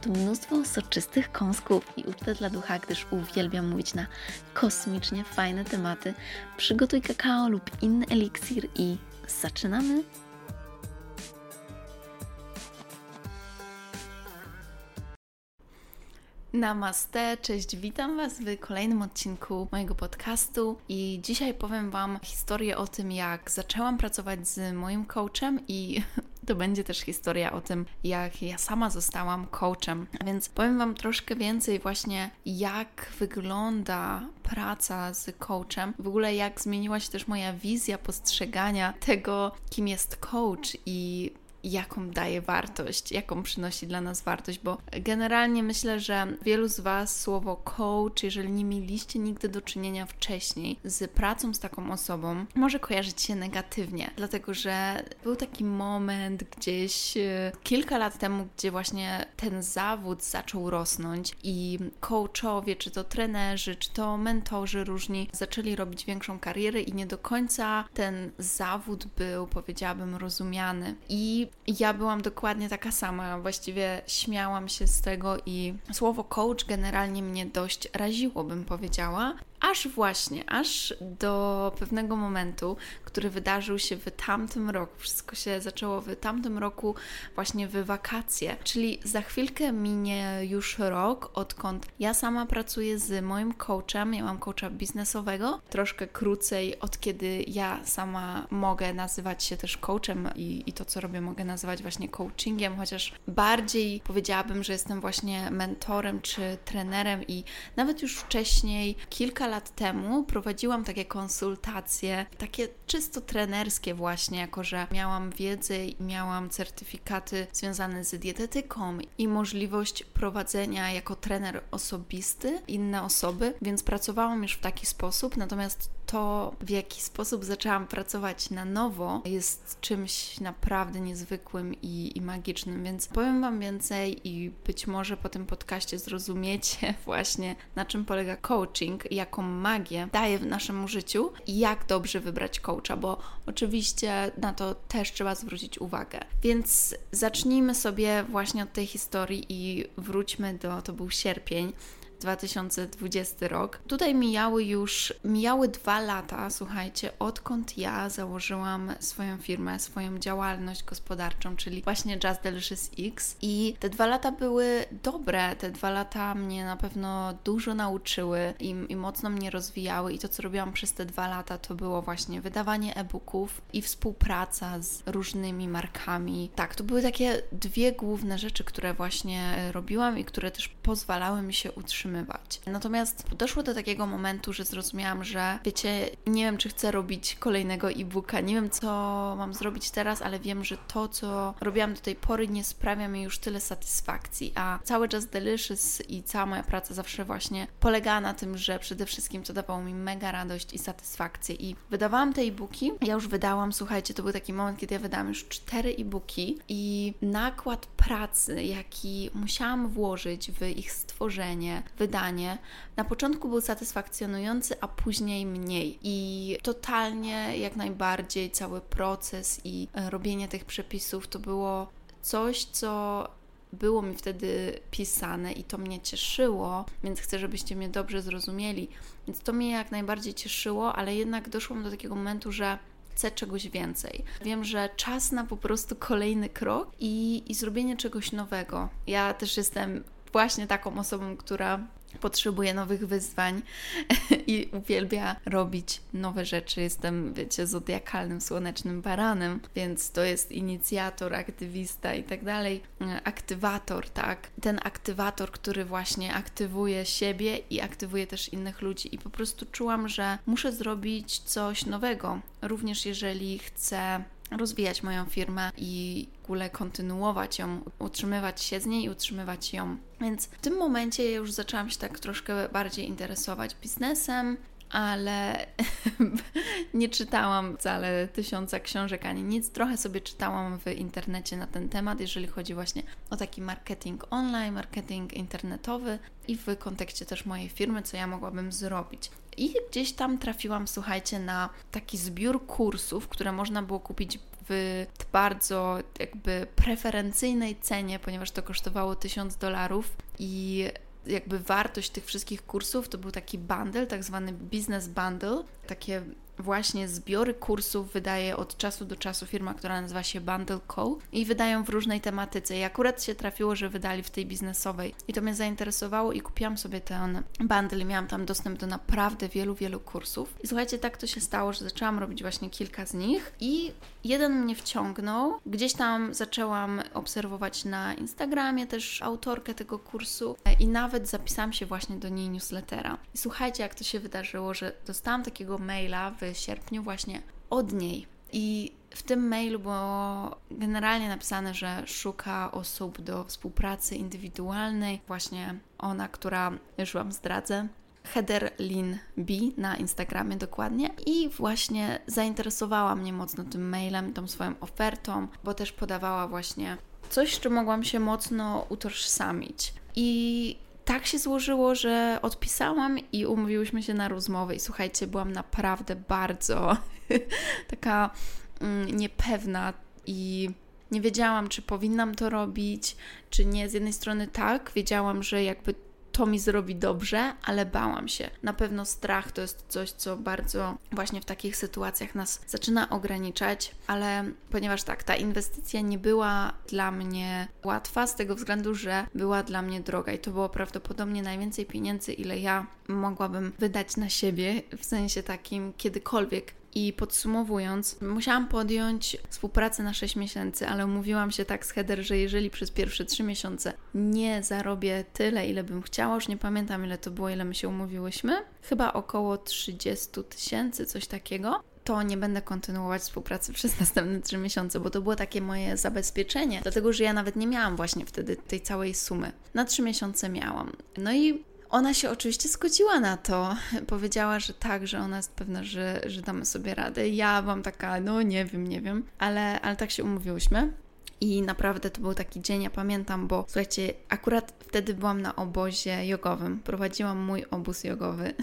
tu mnóstwo soczystych kąsków i ucztę dla ducha, gdyż uwielbiam mówić na kosmicznie fajne tematy. Przygotuj kakao lub inny eliksir i zaczynamy! Namaste, cześć, witam Was w kolejnym odcinku mojego podcastu i dzisiaj powiem Wam historię o tym, jak zaczęłam pracować z moim coachem i to będzie też historia o tym, jak ja sama zostałam coachem. A więc powiem Wam troszkę więcej właśnie, jak wygląda praca z coachem, w ogóle jak zmieniła się też moja wizja postrzegania tego, kim jest coach i jaką daje wartość, jaką przynosi dla nas wartość, bo generalnie myślę, że wielu z Was słowo coach, jeżeli nie mieliście nigdy do czynienia wcześniej z pracą z taką osobą, może kojarzyć się negatywnie, dlatego że był taki moment gdzieś kilka lat temu, gdzie właśnie ten zawód zaczął rosnąć i coachowie, czy to trenerzy, czy to mentorzy różni zaczęli robić większą karierę i nie do końca ten zawód był, powiedziałabym, rozumiany. I ja byłam dokładnie taka sama, właściwie śmiałam się z tego i słowo coach generalnie mnie dość raziło, bym powiedziała. Aż do pewnego momentu, który wydarzył się w tamtym roku. Wszystko się zaczęło w tamtym roku właśnie w wakacje, czyli za chwilkę minie już rok, odkąd ja sama pracuję z moim coachem. Ja mam coacha biznesowego, troszkę krócej od kiedy ja sama mogę nazywać się też coachem i to, co robię, mogę nazywać właśnie coachingiem, chociaż bardziej powiedziałabym, że jestem właśnie mentorem czy trenerem i nawet już wcześniej, kilka lat temu prowadziłam takie konsultacje, takie czysto trenerskie właśnie, jako że miałam wiedzę i miałam certyfikaty związane z dietetyką i możliwość prowadzenia jako trener osobisty inne osoby, więc pracowałam już w taki sposób, natomiast to, w jaki sposób zaczęłam pracować na nowo, jest czymś naprawdę niezwykłym i magicznym, więc powiem Wam więcej i być może po tym podcaście zrozumiecie właśnie, na czym polega coaching, jaką magię daje w naszym życiu i jak dobrze wybrać coacha, bo oczywiście na to też trzeba zwrócić uwagę. Więc zacznijmy sobie właśnie od tej historii i wróćmy to był sierpień, 2020 rok. Tutaj mijały 2 lata, słuchajcie, odkąd ja założyłam swoją firmę, swoją działalność gospodarczą, czyli właśnie Just Delicious X i te 2 lata były dobre, te 2 lata mnie na pewno dużo nauczyły i mocno mnie rozwijały i to, co robiłam przez te 2 lata, to było właśnie wydawanie e-booków i współpraca z różnymi markami. Tak, to były takie 2 główne rzeczy, które właśnie robiłam i które też pozwalały mi się utrzymać. Natomiast doszło do takiego momentu, że zrozumiałam, że wiecie, nie wiem, czy chcę robić kolejnego e-booka, nie wiem, co mam zrobić teraz, ale wiem, że to, co robiłam do tej pory, nie sprawia mi już tyle satysfakcji, a cały Just Delicious i cała moja praca zawsze właśnie polegała na tym, że przede wszystkim to dawało mi mega radość i satysfakcję i wydawałam te e-booki. Ja już wydałam, słuchajcie, to był taki moment, kiedy ja wydałam już 4 e-booki i nakład pracy, jaki musiałam włożyć w ich stworzenie, wydanie, na początku był satysfakcjonujący, a później mniej. I totalnie, jak najbardziej, cały proces i robienie tych przepisów to było coś, co było mi wtedy pisane i to mnie cieszyło, więc chcę, żebyście mnie dobrze zrozumieli. Więc to mnie jak najbardziej cieszyło, ale jednak doszłam do takiego momentu, że chcę czegoś więcej. Wiem, że czas na po prostu kolejny krok i zrobienie czegoś nowego. Ja też jestem właśnie taką osobą, która potrzebuje nowych wyzwań i uwielbia robić nowe rzeczy. Jestem, wiecie, zodiakalnym, słonecznym baranem, więc to jest inicjator, aktywista i tak dalej. Aktywator, tak? Ten aktywator, który właśnie aktywuje siebie i aktywuje też innych ludzi. I po prostu czułam, że muszę zrobić coś nowego, również jeżeli chcę rozwijać moją firmę i w ogóle kontynuować ją, utrzymywać się z niej i utrzymywać ją. Więc w tym momencie ja już zaczęłam się tak troszkę bardziej interesować biznesem, ale nie czytałam wcale 1000 książek ani nic. Trochę sobie czytałam w internecie na ten temat, jeżeli chodzi właśnie o taki marketing online, marketing internetowy i w kontekście też mojej firmy, co ja mogłabym zrobić. I gdzieś tam trafiłam, słuchajcie, na taki zbiór kursów, które można było kupić w bardzo jakby preferencyjnej cenie, ponieważ to kosztowało $1000 i jakby wartość tych wszystkich kursów to był taki bundle, tak zwany business bundle, takie właśnie zbiory kursów wydaje od czasu do czasu firma, która nazywa się Bundle Co i wydają w różnej tematyce i akurat się trafiło, że wydali w tej biznesowej i to mnie zainteresowało i kupiłam sobie ten bundle i miałam tam dostęp do naprawdę wielu kursów i słuchajcie, tak to się stało, że zaczęłam robić właśnie kilka z nich i jeden mnie wciągnął, gdzieś tam zaczęłam obserwować na Instagramie też autorkę tego kursu i nawet zapisałam się właśnie do niej newslettera i słuchajcie, jak to się wydarzyło, że dostałam takiego maila w sierpniu właśnie od niej i w tym mailu było generalnie napisane, że szuka osób do współpracy indywidualnej, właśnie ona, która, już Wam zdradzę, Heather Lin B na Instagramie dokładnie i właśnie zainteresowała mnie mocno tym mailem, tą swoją ofertą, bo też podawała właśnie coś, z czym mogłam się mocno utożsamić i tak się złożyło, że odpisałam i umówiłyśmy się na rozmowę i słuchajcie, byłam naprawdę bardzo taka niepewna i nie wiedziałam, czy powinnam to robić, czy nie. Z jednej strony tak, wiedziałam, że jakby to mi zrobi dobrze, ale bałam się. Na pewno strach to jest coś, co bardzo właśnie w takich sytuacjach nas zaczyna ograniczać, ale ponieważ tak, ta inwestycja nie była dla mnie łatwa z tego względu, że była dla mnie droga i to było prawdopodobnie najwięcej pieniędzy, ile ja mogłabym wydać na siebie, w sensie takim kiedykolwiek. I podsumowując, musiałam podjąć współpracę na 6 miesięcy, ale umówiłam się tak z Heather, że jeżeli przez pierwsze 3 miesiące nie zarobię tyle, ile bym chciała, już nie pamiętam ile to było, ile my się umówiłyśmy, chyba około 30 000, coś takiego, to nie będę kontynuować współpracy przez następne 3 miesiące, bo to było takie moje zabezpieczenie, dlatego że ja nawet nie miałam właśnie wtedy tej całej sumy. Na 3 miesiące miałam. No i ona się oczywiście zgodziła na to. Powiedziała, że tak, że ona jest pewna, że damy sobie radę. Ja byłam taka, no nie wiem, ale tak się umówiłyśmy. I naprawdę to był taki dzień, ja pamiętam, bo słuchajcie, akurat wtedy byłam na obozie jogowym. Prowadziłam mój obóz jogowy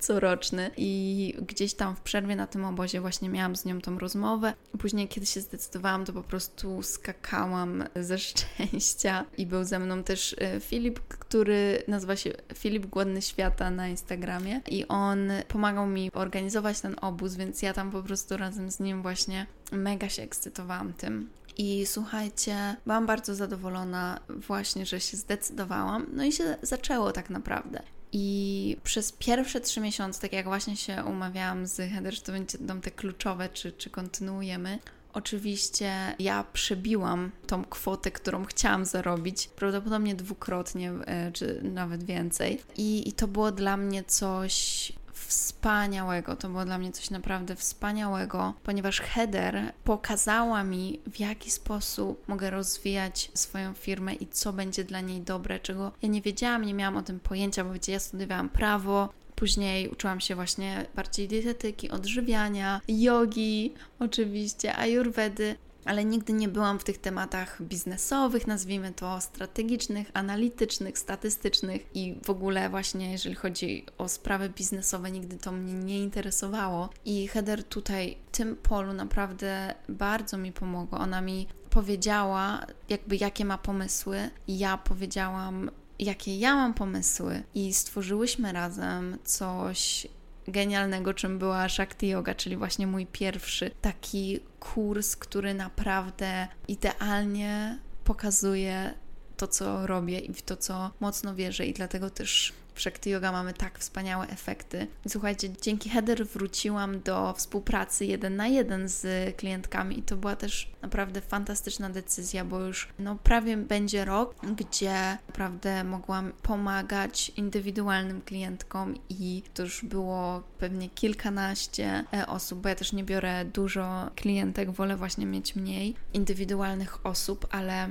coroczny i gdzieś tam w przerwie na tym obozie właśnie miałam z nią tą rozmowę. Później, kiedy się zdecydowałam, to po prostu skakałam ze szczęścia i był ze mną też Filip, który nazywa się Filip Głodny Świata na Instagramie i on pomagał mi organizować ten obóz, więc ja tam po prostu razem z nim właśnie mega się ekscytowałam tym. I słuchajcie, byłam bardzo zadowolona właśnie, że się zdecydowałam, no i się zaczęło tak naprawdę. I przez pierwsze 3 miesiące, tak jak właśnie się umawiałam z Heather, że to będą te kluczowe, czy kontynuujemy, oczywiście ja przebiłam tą kwotę, którą chciałam zarobić, prawdopodobnie 2-krotnie, czy nawet więcej. I to było dla mnie coś wspaniałego, to było dla mnie coś naprawdę wspaniałego, ponieważ Heather pokazała mi, w jaki sposób mogę rozwijać swoją firmę i co będzie dla niej dobre, czego ja nie wiedziałam, nie miałam o tym pojęcia, bo wiecie, ja studiowałam prawo, później uczyłam się właśnie bardziej dietetyki, odżywiania, jogi, oczywiście, ajurwedy, ale nigdy nie byłam w tych tematach biznesowych, nazwijmy to strategicznych, analitycznych, statystycznych i w ogóle właśnie jeżeli chodzi o sprawy biznesowe, nigdy to mnie nie interesowało i Heather tutaj w tym polu naprawdę bardzo mi pomogła. Ona mi powiedziała jakby jakie ma pomysły, ja powiedziałam jakie ja mam pomysły i stworzyłyśmy razem coś genialnego, czym była Shakti Yoga, czyli właśnie mój pierwszy taki kurs, który naprawdę idealnie pokazuje to, co robię i w to, co mocno wierzę i dlatego też W Shakti Yoga mamy tak wspaniałe efekty. Słuchajcie, dzięki Heather wróciłam do współpracy 1 na 1 z klientkami i to była też naprawdę fantastyczna decyzja, bo już prawie będzie rok, gdzie naprawdę mogłam pomagać indywidualnym klientkom i to już było pewnie kilkanaście osób, bo ja też nie biorę dużo klientek, wolę właśnie mieć mniej indywidualnych osób, ale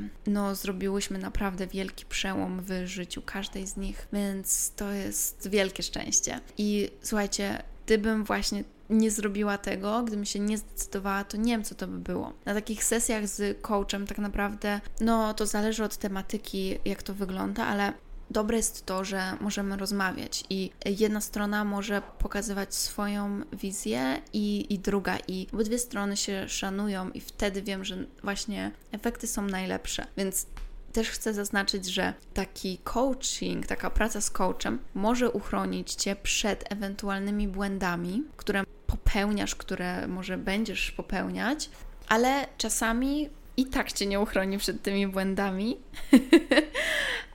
zrobiłyśmy naprawdę wielki przełom w życiu każdej z nich, więc to jest wielkie szczęście. I słuchajcie, gdybym właśnie nie zrobiła tego, gdybym się nie zdecydowała, to nie wiem, co to by było. Na takich sesjach z coachem tak naprawdę, to zależy od tematyki, jak to wygląda, ale dobre jest to, że możemy rozmawiać i jedna strona może pokazywać swoją wizję i druga, i obydwie strony się szanują i wtedy wiem, że właśnie efekty są najlepsze, więc też chcę zaznaczyć, że taki coaching, taka praca z coachem może uchronić Cię przed ewentualnymi błędami, które popełniasz, które może będziesz popełniać, ale czasami i tak Cię nie uchroni przed tymi błędami.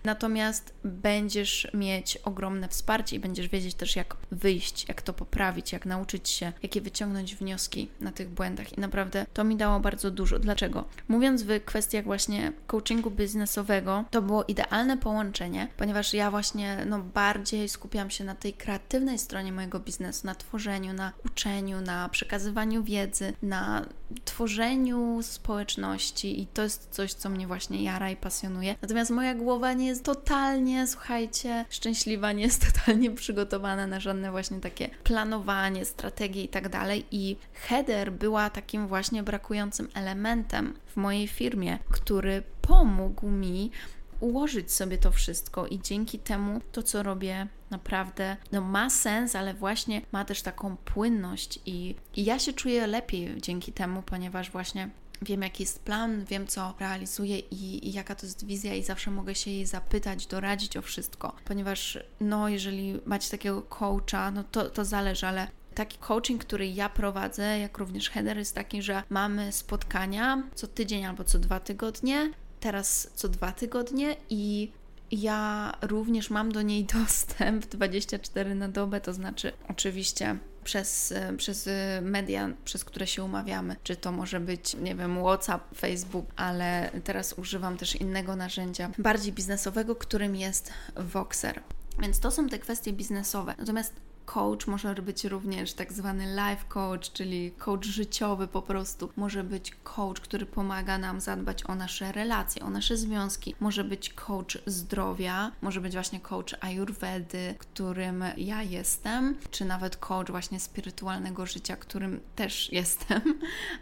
Natomiast będziesz mieć ogromne wsparcie i będziesz wiedzieć też, jak wyjść, jak to poprawić, jak nauczyć się, jakie wyciągnąć wnioski na tych błędach. I naprawdę to mi dało bardzo dużo. Dlaczego? Mówiąc w kwestiach właśnie coachingu biznesowego, to było idealne połączenie, ponieważ ja właśnie bardziej skupiam się na tej kreatywnej stronie mojego biznesu, na tworzeniu, na uczeniu, na przekazywaniu wiedzy, na tworzeniu społeczności i to jest coś, co mnie właśnie jara i pasjonuje. Natomiast moja głowa nie jest totalnie, słuchajcie, szczęśliwa, nie jest totalnie przygotowana na żadne właśnie takie planowanie, strategie i tak dalej. I Heather była takim właśnie brakującym elementem w mojej firmie, który pomógł mi ułożyć sobie to wszystko i dzięki temu to, co robię, naprawdę ma sens, ale właśnie ma też taką płynność i ja się czuję lepiej dzięki temu, ponieważ właśnie wiem, jaki jest plan, wiem, co realizuję i jaka to jest wizja i zawsze mogę się jej zapytać, doradzić o wszystko, ponieważ jeżeli macie takiego coacha, to zależy, ale taki coaching, który ja prowadzę, jak również Heather, jest taki, że mamy spotkania co tydzień albo co 2 tygodnie, teraz co 2 tygodnie i ja również mam do niej dostęp 24 na dobę, to znaczy oczywiście przez media, przez które się umawiamy. Czy to może być, WhatsApp, Facebook, ale teraz używam też innego narzędzia, bardziej biznesowego, którym jest Voxer. Więc to są te kwestie biznesowe. Natomiast coach może być również tak zwany life coach, czyli coach życiowy po prostu. Może być coach, który pomaga nam zadbać o nasze relacje, o nasze związki. Może być coach zdrowia, może być właśnie coach ayurvedy, którym ja jestem, czy nawet coach właśnie spirytualnego życia, którym też jestem.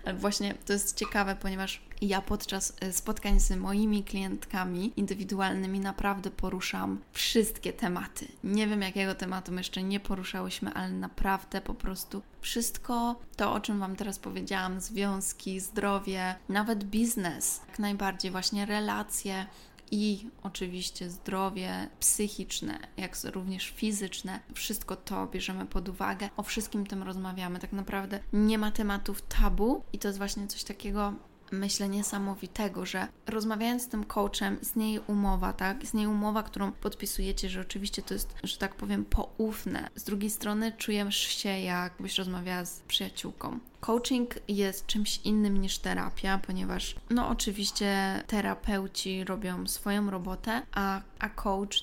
Ale właśnie to jest ciekawe, ponieważ ja podczas spotkań z moimi klientkami indywidualnymi naprawdę poruszam wszystkie tematy. Nie wiem, jakiego tematu my jeszcze nie poruszałyśmy, ale naprawdę po prostu wszystko to, o czym Wam teraz powiedziałam, związki, zdrowie, nawet biznes, jak najbardziej właśnie relacje i oczywiście zdrowie psychiczne, jak również fizyczne. Wszystko to bierzemy pod uwagę, o wszystkim tym rozmawiamy. Tak naprawdę nie ma tematów tabu i to jest właśnie coś takiego, myślę, niesamowitego, że rozmawiając z tym coachem istnieje umowa, tak? Istnieje umowa, którą podpisujecie, że oczywiście to jest, że tak powiem, poufne. Z drugiej strony czujesz się, jakbyś rozmawiała z przyjaciółką. Coaching jest czymś innym niż terapia, ponieważ oczywiście terapeuci robią swoją robotę, a coach,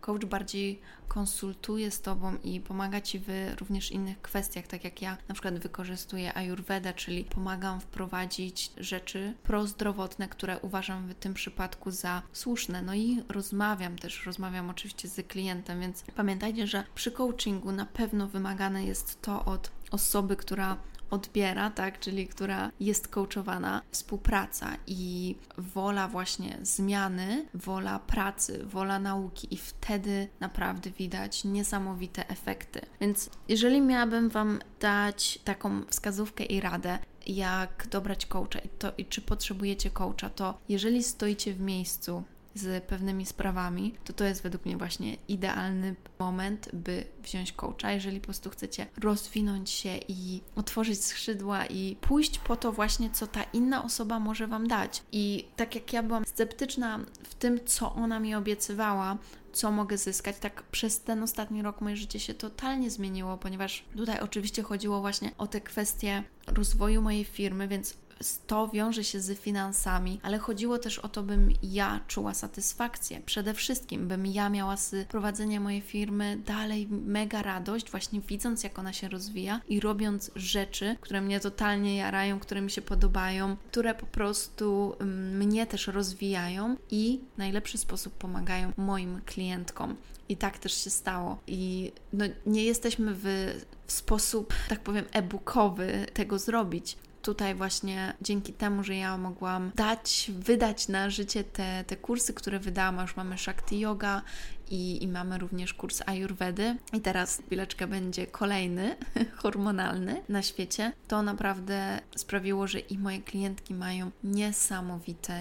coach bardziej konsultuje z Tobą i pomaga Ci w również innych kwestiach, tak jak ja na przykład wykorzystuję ayurvedę, czyli pomagam wprowadzić rzeczy prozdrowotne, które uważam w tym przypadku za słuszne. I rozmawiam oczywiście z klientem, więc pamiętajcie, że przy coachingu na pewno wymagane jest to od osoby, która odbiera, tak, czyli która jest coachowana, współpraca i wola właśnie zmiany, wola pracy, wola nauki i wtedy naprawdę widać niesamowite efekty. Więc jeżeli miałabym Wam dać taką wskazówkę i radę, jak dobrać coacha i czy potrzebujecie coacha, to jeżeli stoicie w miejscu z pewnymi sprawami, to jest według mnie właśnie idealny moment, by wziąć coacha, jeżeli po prostu chcecie rozwinąć się i otworzyć skrzydła i pójść po to właśnie, co ta inna osoba może Wam dać. I tak jak ja byłam sceptyczna w tym, co ona mi obiecywała, co mogę zyskać. Tak przez ten ostatni rok moje życie się totalnie zmieniło, ponieważ tutaj oczywiście chodziło właśnie o te kwestie rozwoju mojej firmy, więc to wiąże się z finansami, ale chodziło też o to, bym ja czuła satysfakcję. Przede wszystkim, bym ja miała z prowadzenia mojej firmy dalej mega radość, właśnie widząc, jak ona się rozwija i robiąc rzeczy, które mnie totalnie jarają, które mi się podobają, które po prostu mnie też rozwijają i w najlepszy sposób pomagają moim klientkom. I tak też się stało. I no, nie jesteśmy w sposób, tak powiem, e-bookowy tego zrobić. Tutaj właśnie dzięki temu, że ja mogłam wydać na życie te kursy, które wydałam, a już mamy Shakti Yoga i mamy również kurs Ayurvedy i teraz chwileczkę będzie kolejny hormonalny na świecie, to naprawdę sprawiło, że i moje klientki mają niesamowite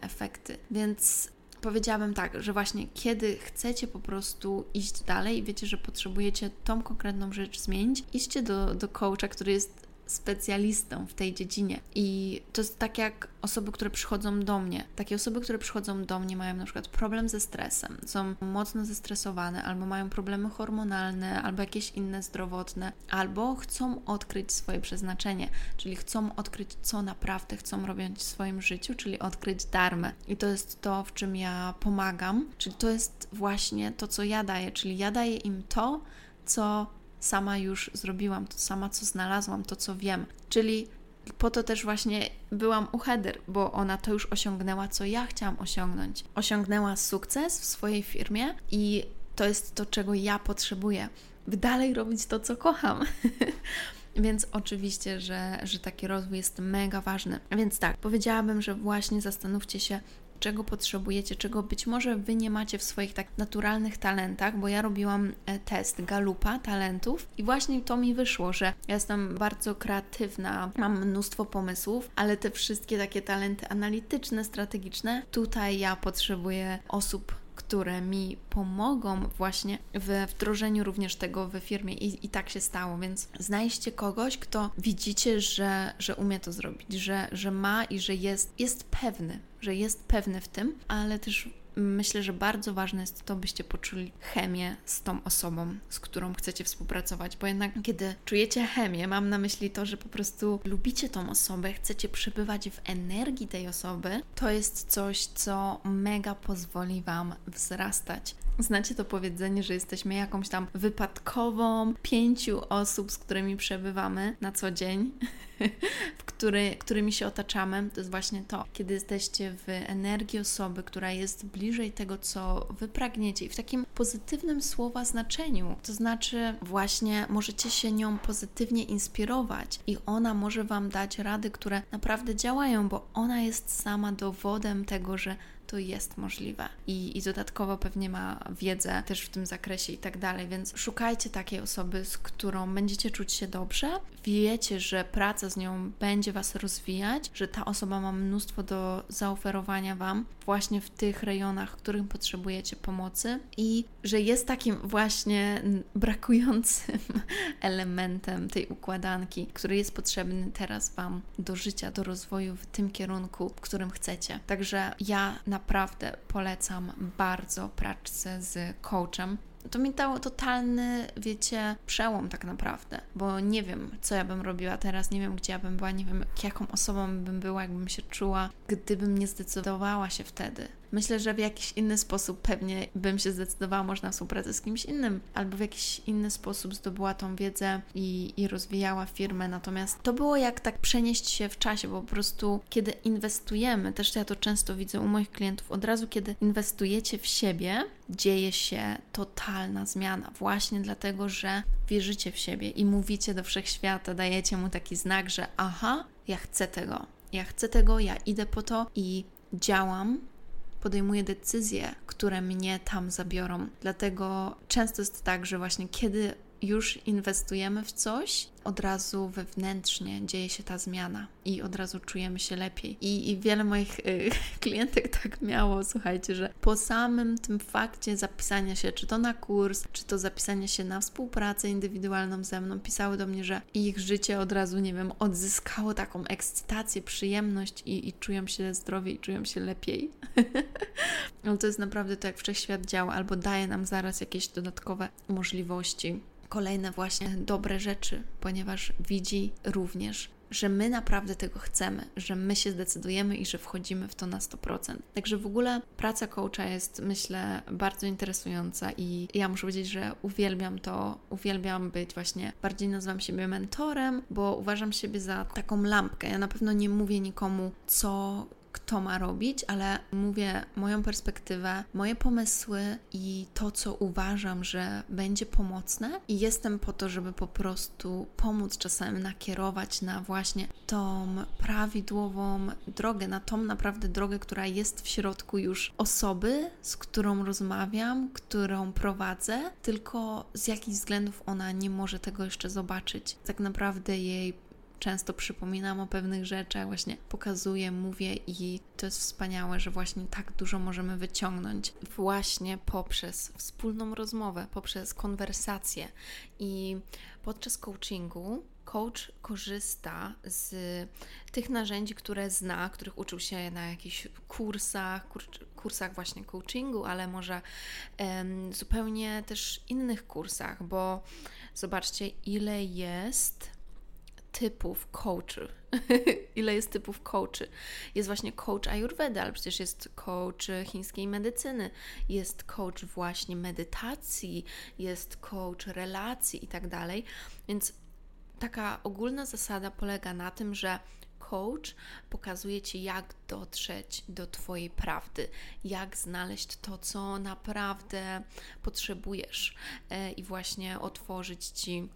efekty, więc powiedziałabym tak, że właśnie kiedy chcecie po prostu iść dalej i wiecie, że potrzebujecie tą konkretną rzecz zmienić, idźcie do coacha, który jest specjalistą w tej dziedzinie. I to jest tak jak osoby, które przychodzą do mnie. Takie osoby, które przychodzą do mnie, mają na przykład problem ze stresem, są mocno zestresowane, albo mają problemy hormonalne, albo jakieś inne zdrowotne, albo chcą odkryć swoje przeznaczenie, czyli chcą odkryć, co naprawdę chcą robić w swoim życiu, czyli odkryć darmę. I to jest to, w czym ja pomagam, czyli to jest właśnie to, co ja daję, czyli ja daję im to, co sama już zrobiłam, to sama co znalazłam, to co wiem. Czyli po to też właśnie byłam u Heather, bo ona to już osiągnęła, co ja chciałam osiągnąć. Osiągnęła sukces w swojej firmie i to jest to, czego ja potrzebuję, by dalej robić to, co kocham. Więc oczywiście, że taki rozwój jest mega ważny. Więc tak, powiedziałabym, że właśnie zastanówcie się, czego potrzebujecie, czego być może Wy nie macie w swoich tak naturalnych talentach, bo ja robiłam test Galupa talentów i właśnie to mi wyszło, że ja jestem bardzo kreatywna, mam mnóstwo pomysłów, ale te wszystkie takie talenty analityczne, strategiczne, tutaj ja potrzebuję osób, które mi pomogą właśnie w wdrożeniu również tego w firmie i tak się stało, więc znajdźcie kogoś, kto widzicie, że umie to zrobić, że ma i że jest pewny w tym, ale też myślę, że bardzo ważne jest to, byście poczuli chemię z tą osobą, z którą chcecie współpracować, bo jednak kiedy czujecie chemię, mam na myśli to, że po prostu lubicie tą osobę, chcecie przebywać w energii tej osoby, to jest coś, co mega pozwoli Wam wzrastać. Znacie to powiedzenie, że jesteśmy jakąś tam wypadkową 5 osób, z którymi przebywamy na co dzień, którymi się otaczamy. To jest właśnie to, kiedy jesteście w energii osoby, która jest bliżej tego, co wy pragniecie i w takim pozytywnym słowa znaczeniu. To znaczy właśnie możecie się nią pozytywnie inspirować i ona może Wam dać rady, które naprawdę działają, bo ona jest sama dowodem tego, że to jest możliwe. I dodatkowo pewnie ma wiedzę też w tym zakresie i tak dalej, więc szukajcie takiej osoby, z którą będziecie czuć się dobrze, wiecie, że praca z nią będzie Was rozwijać, że ta osoba ma mnóstwo do zaoferowania Wam właśnie w tych rejonach, w których potrzebujecie pomocy i że jest takim właśnie brakującym elementem tej układanki, który jest potrzebny teraz Wam do życia, do rozwoju w tym kierunku, w którym chcecie. Także ja naprawdę polecam bardzo pracę z coachem. To mi dało totalny, wiecie, przełom tak naprawdę, bo nie wiem, co ja bym robiła teraz, nie wiem, gdzie ja bym była, nie wiem, jaką osobą bym była, jakbym się czuła, gdybym nie zdecydowała się wtedy. Myślę, że w jakiś inny sposób pewnie bym się zdecydowała może na współpracę z kimś innym, albo w jakiś inny sposób zdobyła tą wiedzę i rozwijała firmę. Natomiast to było jak tak przenieść się w czasie, bo po prostu kiedy inwestujemy, też ja to często widzę u moich klientów, od razu kiedy inwestujecie w siebie, dzieje się totalna zmiana. Właśnie dlatego, że wierzycie w siebie i mówicie do wszechświata, dajecie mu taki znak, że aha, ja chcę tego, ja idę po to i działam. Podejmuję decyzje, które mnie tam zabiorą. Dlatego często jest tak, że właśnie kiedy już inwestujemy w coś, od razu wewnętrznie dzieje się ta zmiana i od razu czujemy się lepiej. I wiele moich klientek tak miało, słuchajcie, że po samym tym fakcie zapisania się, czy to na kurs, czy to zapisanie się na współpracę indywidualną ze mną, pisały do mnie, że ich życie od razu, nie wiem, odzyskało taką ekscytację, przyjemność i czują się zdrowiej, czują się lepiej. No to jest naprawdę to, jak wszechświat działa, albo daje nam zaraz jakieś dodatkowe możliwości, kolejne właśnie dobre rzeczy, ponieważ widzi również, że my naprawdę tego chcemy, że my się zdecydujemy i że wchodzimy w to na 100%. Także w ogóle praca coacha jest, myślę, bardzo interesująca i ja muszę powiedzieć, że uwielbiam to, uwielbiam być właśnie, bardziej nazywam siebie mentorem, bo uważam siebie za taką lampkę. Ja na pewno nie mówię nikomu, co kto ma robić, ale mówię moją perspektywę, moje pomysły i to, co uważam, że będzie pomocne i jestem po to, żeby po prostu pomóc czasem nakierować na właśnie tą prawidłową drogę, na tą naprawdę drogę, która jest w środku już osoby, z którą rozmawiam, którą prowadzę, tylko z jakich względów ona nie może tego jeszcze zobaczyć. Tak naprawdę jej często przypominam o pewnych rzeczach, właśnie pokazuję, mówię i to jest wspaniałe, że właśnie tak dużo możemy wyciągnąć właśnie poprzez wspólną rozmowę, poprzez konwersację. I podczas coachingu coach korzysta z tych narzędzi, które zna, których uczył się na jakichś kursach właśnie coachingu, ale może zupełnie też innych kursach, bo zobaczcie, ile jest typów coachy. Ile jest typów coachy? Jest właśnie coach ayurvedy, ale przecież jest coach chińskiej medycyny, jest coach właśnie medytacji, jest coach relacji i tak dalej. Więc taka ogólna zasada polega na tym, że coach pokazuje Ci, jak dotrzeć do Twojej prawdy, jak znaleźć to, co naprawdę potrzebujesz i właśnie otworzyć Ci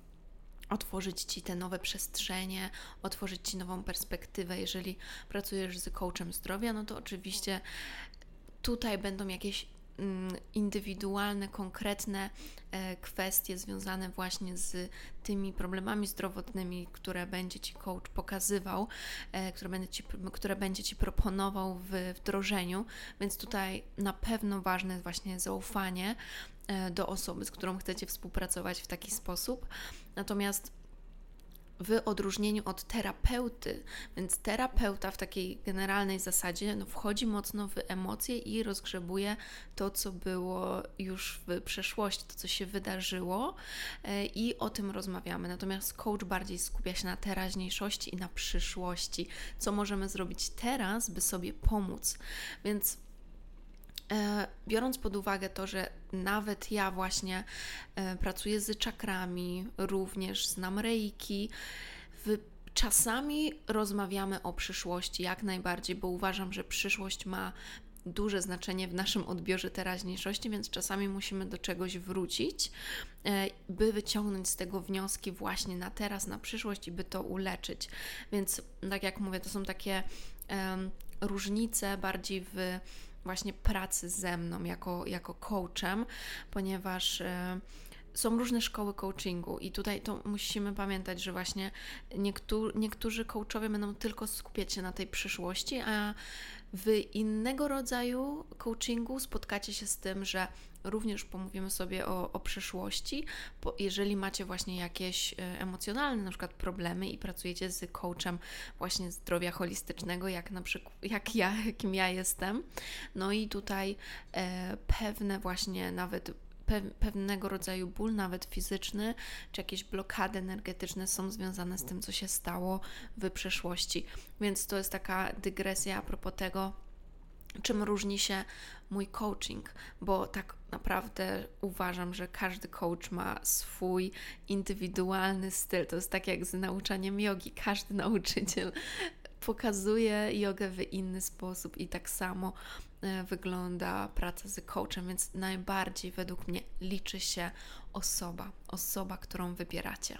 te nowe przestrzenie, otworzyć Ci nową perspektywę. Jeżeli pracujesz z coachem zdrowia, no to oczywiście tutaj będą jakieś indywidualne, konkretne kwestie związane właśnie z tymi problemami zdrowotnymi, które będzie Ci coach pokazywał, które będzie Ci proponował w wdrożeniu, więc tutaj na pewno ważne jest właśnie zaufanie do osoby, z którą chcecie współpracować w taki sposób. Natomiast w odróżnieniu od terapeuty, więc terapeuta w takiej generalnej zasadzie wchodzi mocno w emocje i rozgrzebuje to, co było już w przeszłości, to, co się wydarzyło i o tym rozmawiamy. Natomiast coach bardziej skupia się na teraźniejszości i na przyszłości, co możemy zrobić teraz, by sobie pomóc. Więc biorąc pod uwagę to, że nawet ja właśnie pracuję z czakrami, również znam reiki, czasami rozmawiamy o przyszłości jak najbardziej, bo uważam, że przyszłość ma duże znaczenie w naszym odbiorze teraźniejszości, więc czasami musimy do czegoś wrócić, by wyciągnąć z tego wnioski właśnie na teraz, na przyszłość i by to uleczyć. Więc tak jak mówię, to są takie różnice bardziej w właśnie pracy ze mną jako coachem, ponieważ są różne szkoły coachingu i tutaj to musimy pamiętać, że właśnie niektórzy coachowie będą tylko skupiać się na tej przyszłości, a w innego rodzaju coachingu spotkacie się z tym, że również pomówimy sobie o przyszłości, jeżeli macie właśnie jakieś emocjonalne na przykład problemy i pracujecie z coachem właśnie zdrowia holistycznego, jakim ja jestem. No i tutaj pewne właśnie nawet pewnego rodzaju ból, nawet fizyczny, czy jakieś blokady energetyczne są związane z tym, co się stało w przeszłości. Więc to jest taka dygresja a propos tego, czym różni się mój coaching, bo tak naprawdę uważam, że każdy coach ma swój indywidualny styl. To jest tak jak z nauczaniem jogi. Każdy nauczyciel pokazuje jogę w inny sposób i tak samo wygląda praca z coachem, więc najbardziej według mnie liczy się osoba, którą wybieracie.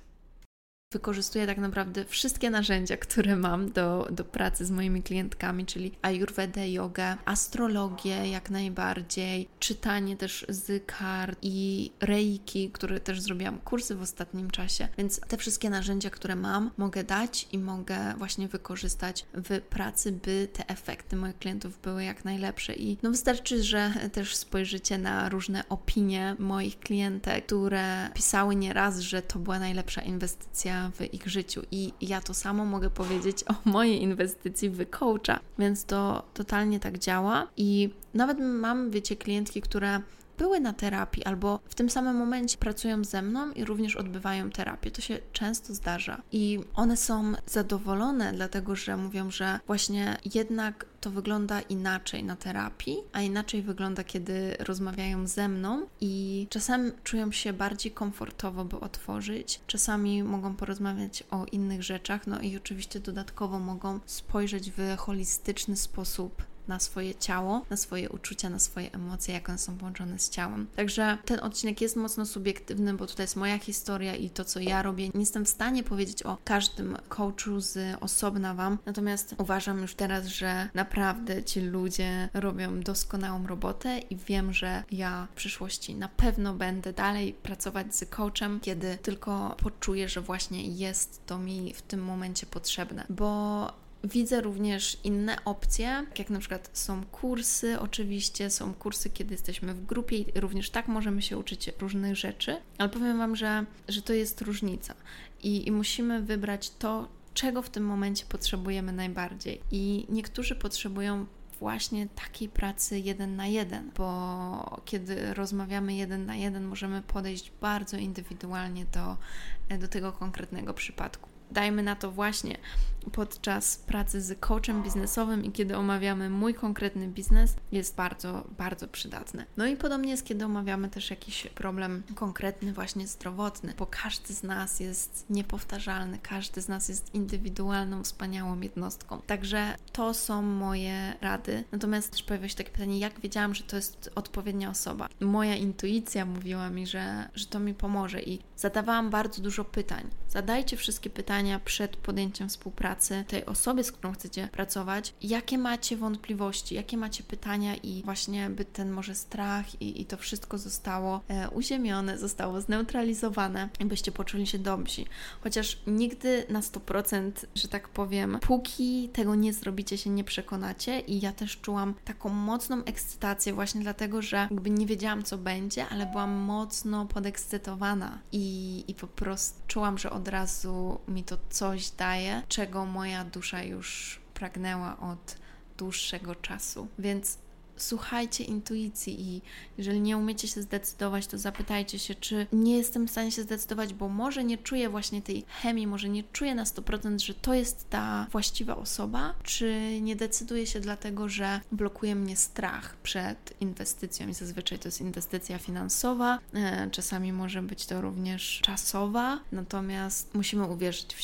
Wykorzystuję tak naprawdę wszystkie narzędzia, które mam do pracy z moimi klientkami, czyli ayurvedę, jogę, astrologię jak najbardziej, czytanie też z kart i reiki, które też zrobiłam kursy w ostatnim czasie, więc te wszystkie narzędzia, które mam, mogę dać i mogę właśnie wykorzystać w pracy, by te efekty moich klientów były jak najlepsze. I wystarczy, że też spojrzycie na różne opinie moich klientek, które pisały nieraz, że to była najlepsza inwestycja w ich życiu. I ja to samo mogę powiedzieć o mojej inwestycji w coacha, więc to totalnie tak działa. I nawet mam, wiecie, klientki, które były na terapii albo w tym samym momencie pracują ze mną i również odbywają terapię. To się często zdarza. I one są zadowolone, dlatego że mówią, że właśnie jednak to wygląda inaczej na terapii, a inaczej wygląda, kiedy rozmawiają ze mną i czasem czują się bardziej komfortowo, by otworzyć. Czasami mogą porozmawiać o innych rzeczach, no i oczywiście dodatkowo mogą spojrzeć w holistyczny sposób na swoje ciało, na swoje uczucia, na swoje emocje, jak one są połączone z ciałem. Także ten odcinek jest mocno subiektywny, bo tutaj jest moja historia i to, co ja robię. Nie jestem w stanie powiedzieć o każdym coachu z osobna Wam, natomiast uważam już teraz, że naprawdę ci ludzie robią doskonałą robotę i wiem, że ja w przyszłości na pewno będę dalej pracować z coachem, kiedy tylko poczuję, że właśnie jest to mi w tym momencie potrzebne, bo widzę również inne opcje, jak na przykład są kursy, oczywiście są kursy, kiedy jesteśmy w grupie i również tak możemy się uczyć różnych rzeczy, ale powiem Wam, że to jest różnica i musimy wybrać to, czego w tym momencie potrzebujemy najbardziej. I niektórzy potrzebują właśnie takiej pracy 1 na 1, bo kiedy rozmawiamy 1 na 1, możemy podejść bardzo indywidualnie do tego konkretnego przypadku. Dajmy na to właśnie podczas pracy z coachem biznesowym i kiedy omawiamy mój konkretny biznes, jest bardzo, bardzo przydatne. No i podobnie jest, kiedy omawiamy też jakiś problem konkretny, właśnie zdrowotny, bo każdy z nas jest niepowtarzalny, każdy z nas jest indywidualną, wspaniałą jednostką. Także to są moje rady. Natomiast też pojawia się takie pytanie, jak wiedziałam, że to jest odpowiednia osoba? Moja intuicja mówiła mi, że to mi pomoże i zadawałam bardzo dużo pytań. Zadajcie wszystkie pytania przed podjęciem współpracy tej osobie, z którą chcecie pracować. Jakie macie wątpliwości, jakie macie pytania i właśnie by ten może strach i to wszystko zostało uziemione, zostało zneutralizowane, byście poczuli się dobrzy. Chociaż nigdy na 100%, że tak powiem, póki tego nie zrobicie, się nie przekonacie. I ja też czułam taką mocną ekscytację właśnie dlatego, że jakby nie wiedziałam, co będzie, ale byłam mocno podekscytowana i po prostu czułam, że od razu mi to coś daje, czego moja dusza już pragnęła od dłuższego czasu. Więc słuchajcie intuicji i jeżeli nie umiecie się zdecydować, to zapytajcie się, czy nie jestem w stanie się zdecydować, bo może nie czuję właśnie tej chemii, może nie czuję na 100%, że to jest ta właściwa osoba, czy nie decyduję się dlatego, że blokuje mnie strach przed inwestycją i zazwyczaj to jest inwestycja finansowa, czasami może być to również czasowa, natomiast musimy uwierzyć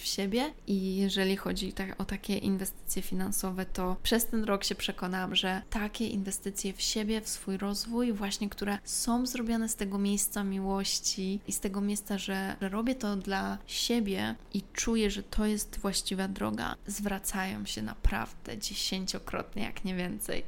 w siebie i jeżeli chodzi o takie inwestycje finansowe, to przez ten rok się przekonałam, że takie inwestycje w siebie, w swój rozwój właśnie, które są zrobione z tego miejsca miłości i z tego miejsca, że robię to dla siebie i czuję, że to jest właściwa droga, zwracają się naprawdę 10-krotnie, jak nie więcej.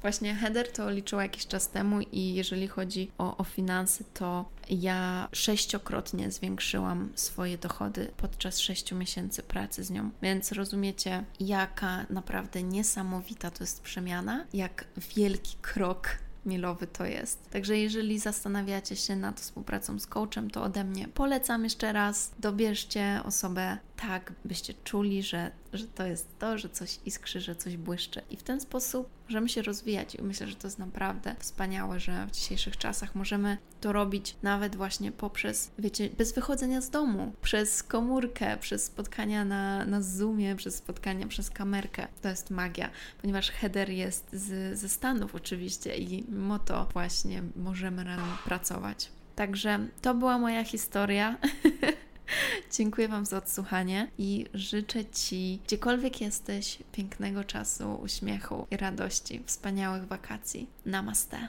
Właśnie Heather to liczyła jakiś czas temu i jeżeli chodzi o finanse, to ja 6-krotnie zwiększyłam swoje dochody podczas 6 miesięcy pracy z nią, więc rozumiecie, jaka naprawdę niesamowita to jest przemiana, jak wielki krok milowy to jest. Także jeżeli zastanawiacie się nad współpracą z coachem, to ode mnie polecam jeszcze raz. Dobierzcie osobę tak, byście czuli, że to jest to, że coś iskrzy, że coś błyszczy. I w ten sposób możemy się rozwijać. I myślę, że to jest naprawdę wspaniałe, że w dzisiejszych czasach możemy to robić nawet właśnie poprzez, wiecie, bez wychodzenia z domu, przez komórkę, przez spotkania na Zoomie, przez spotkania przez kamerkę. To jest magia, ponieważ Heather jest ze Stanów oczywiście i motto właśnie możemy razem pracować. Także to była moja historia. Dziękuję Wam za odsłuchanie i życzę Ci, gdziekolwiek jesteś, pięknego czasu, uśmiechu i radości, wspaniałych wakacji. Namaste.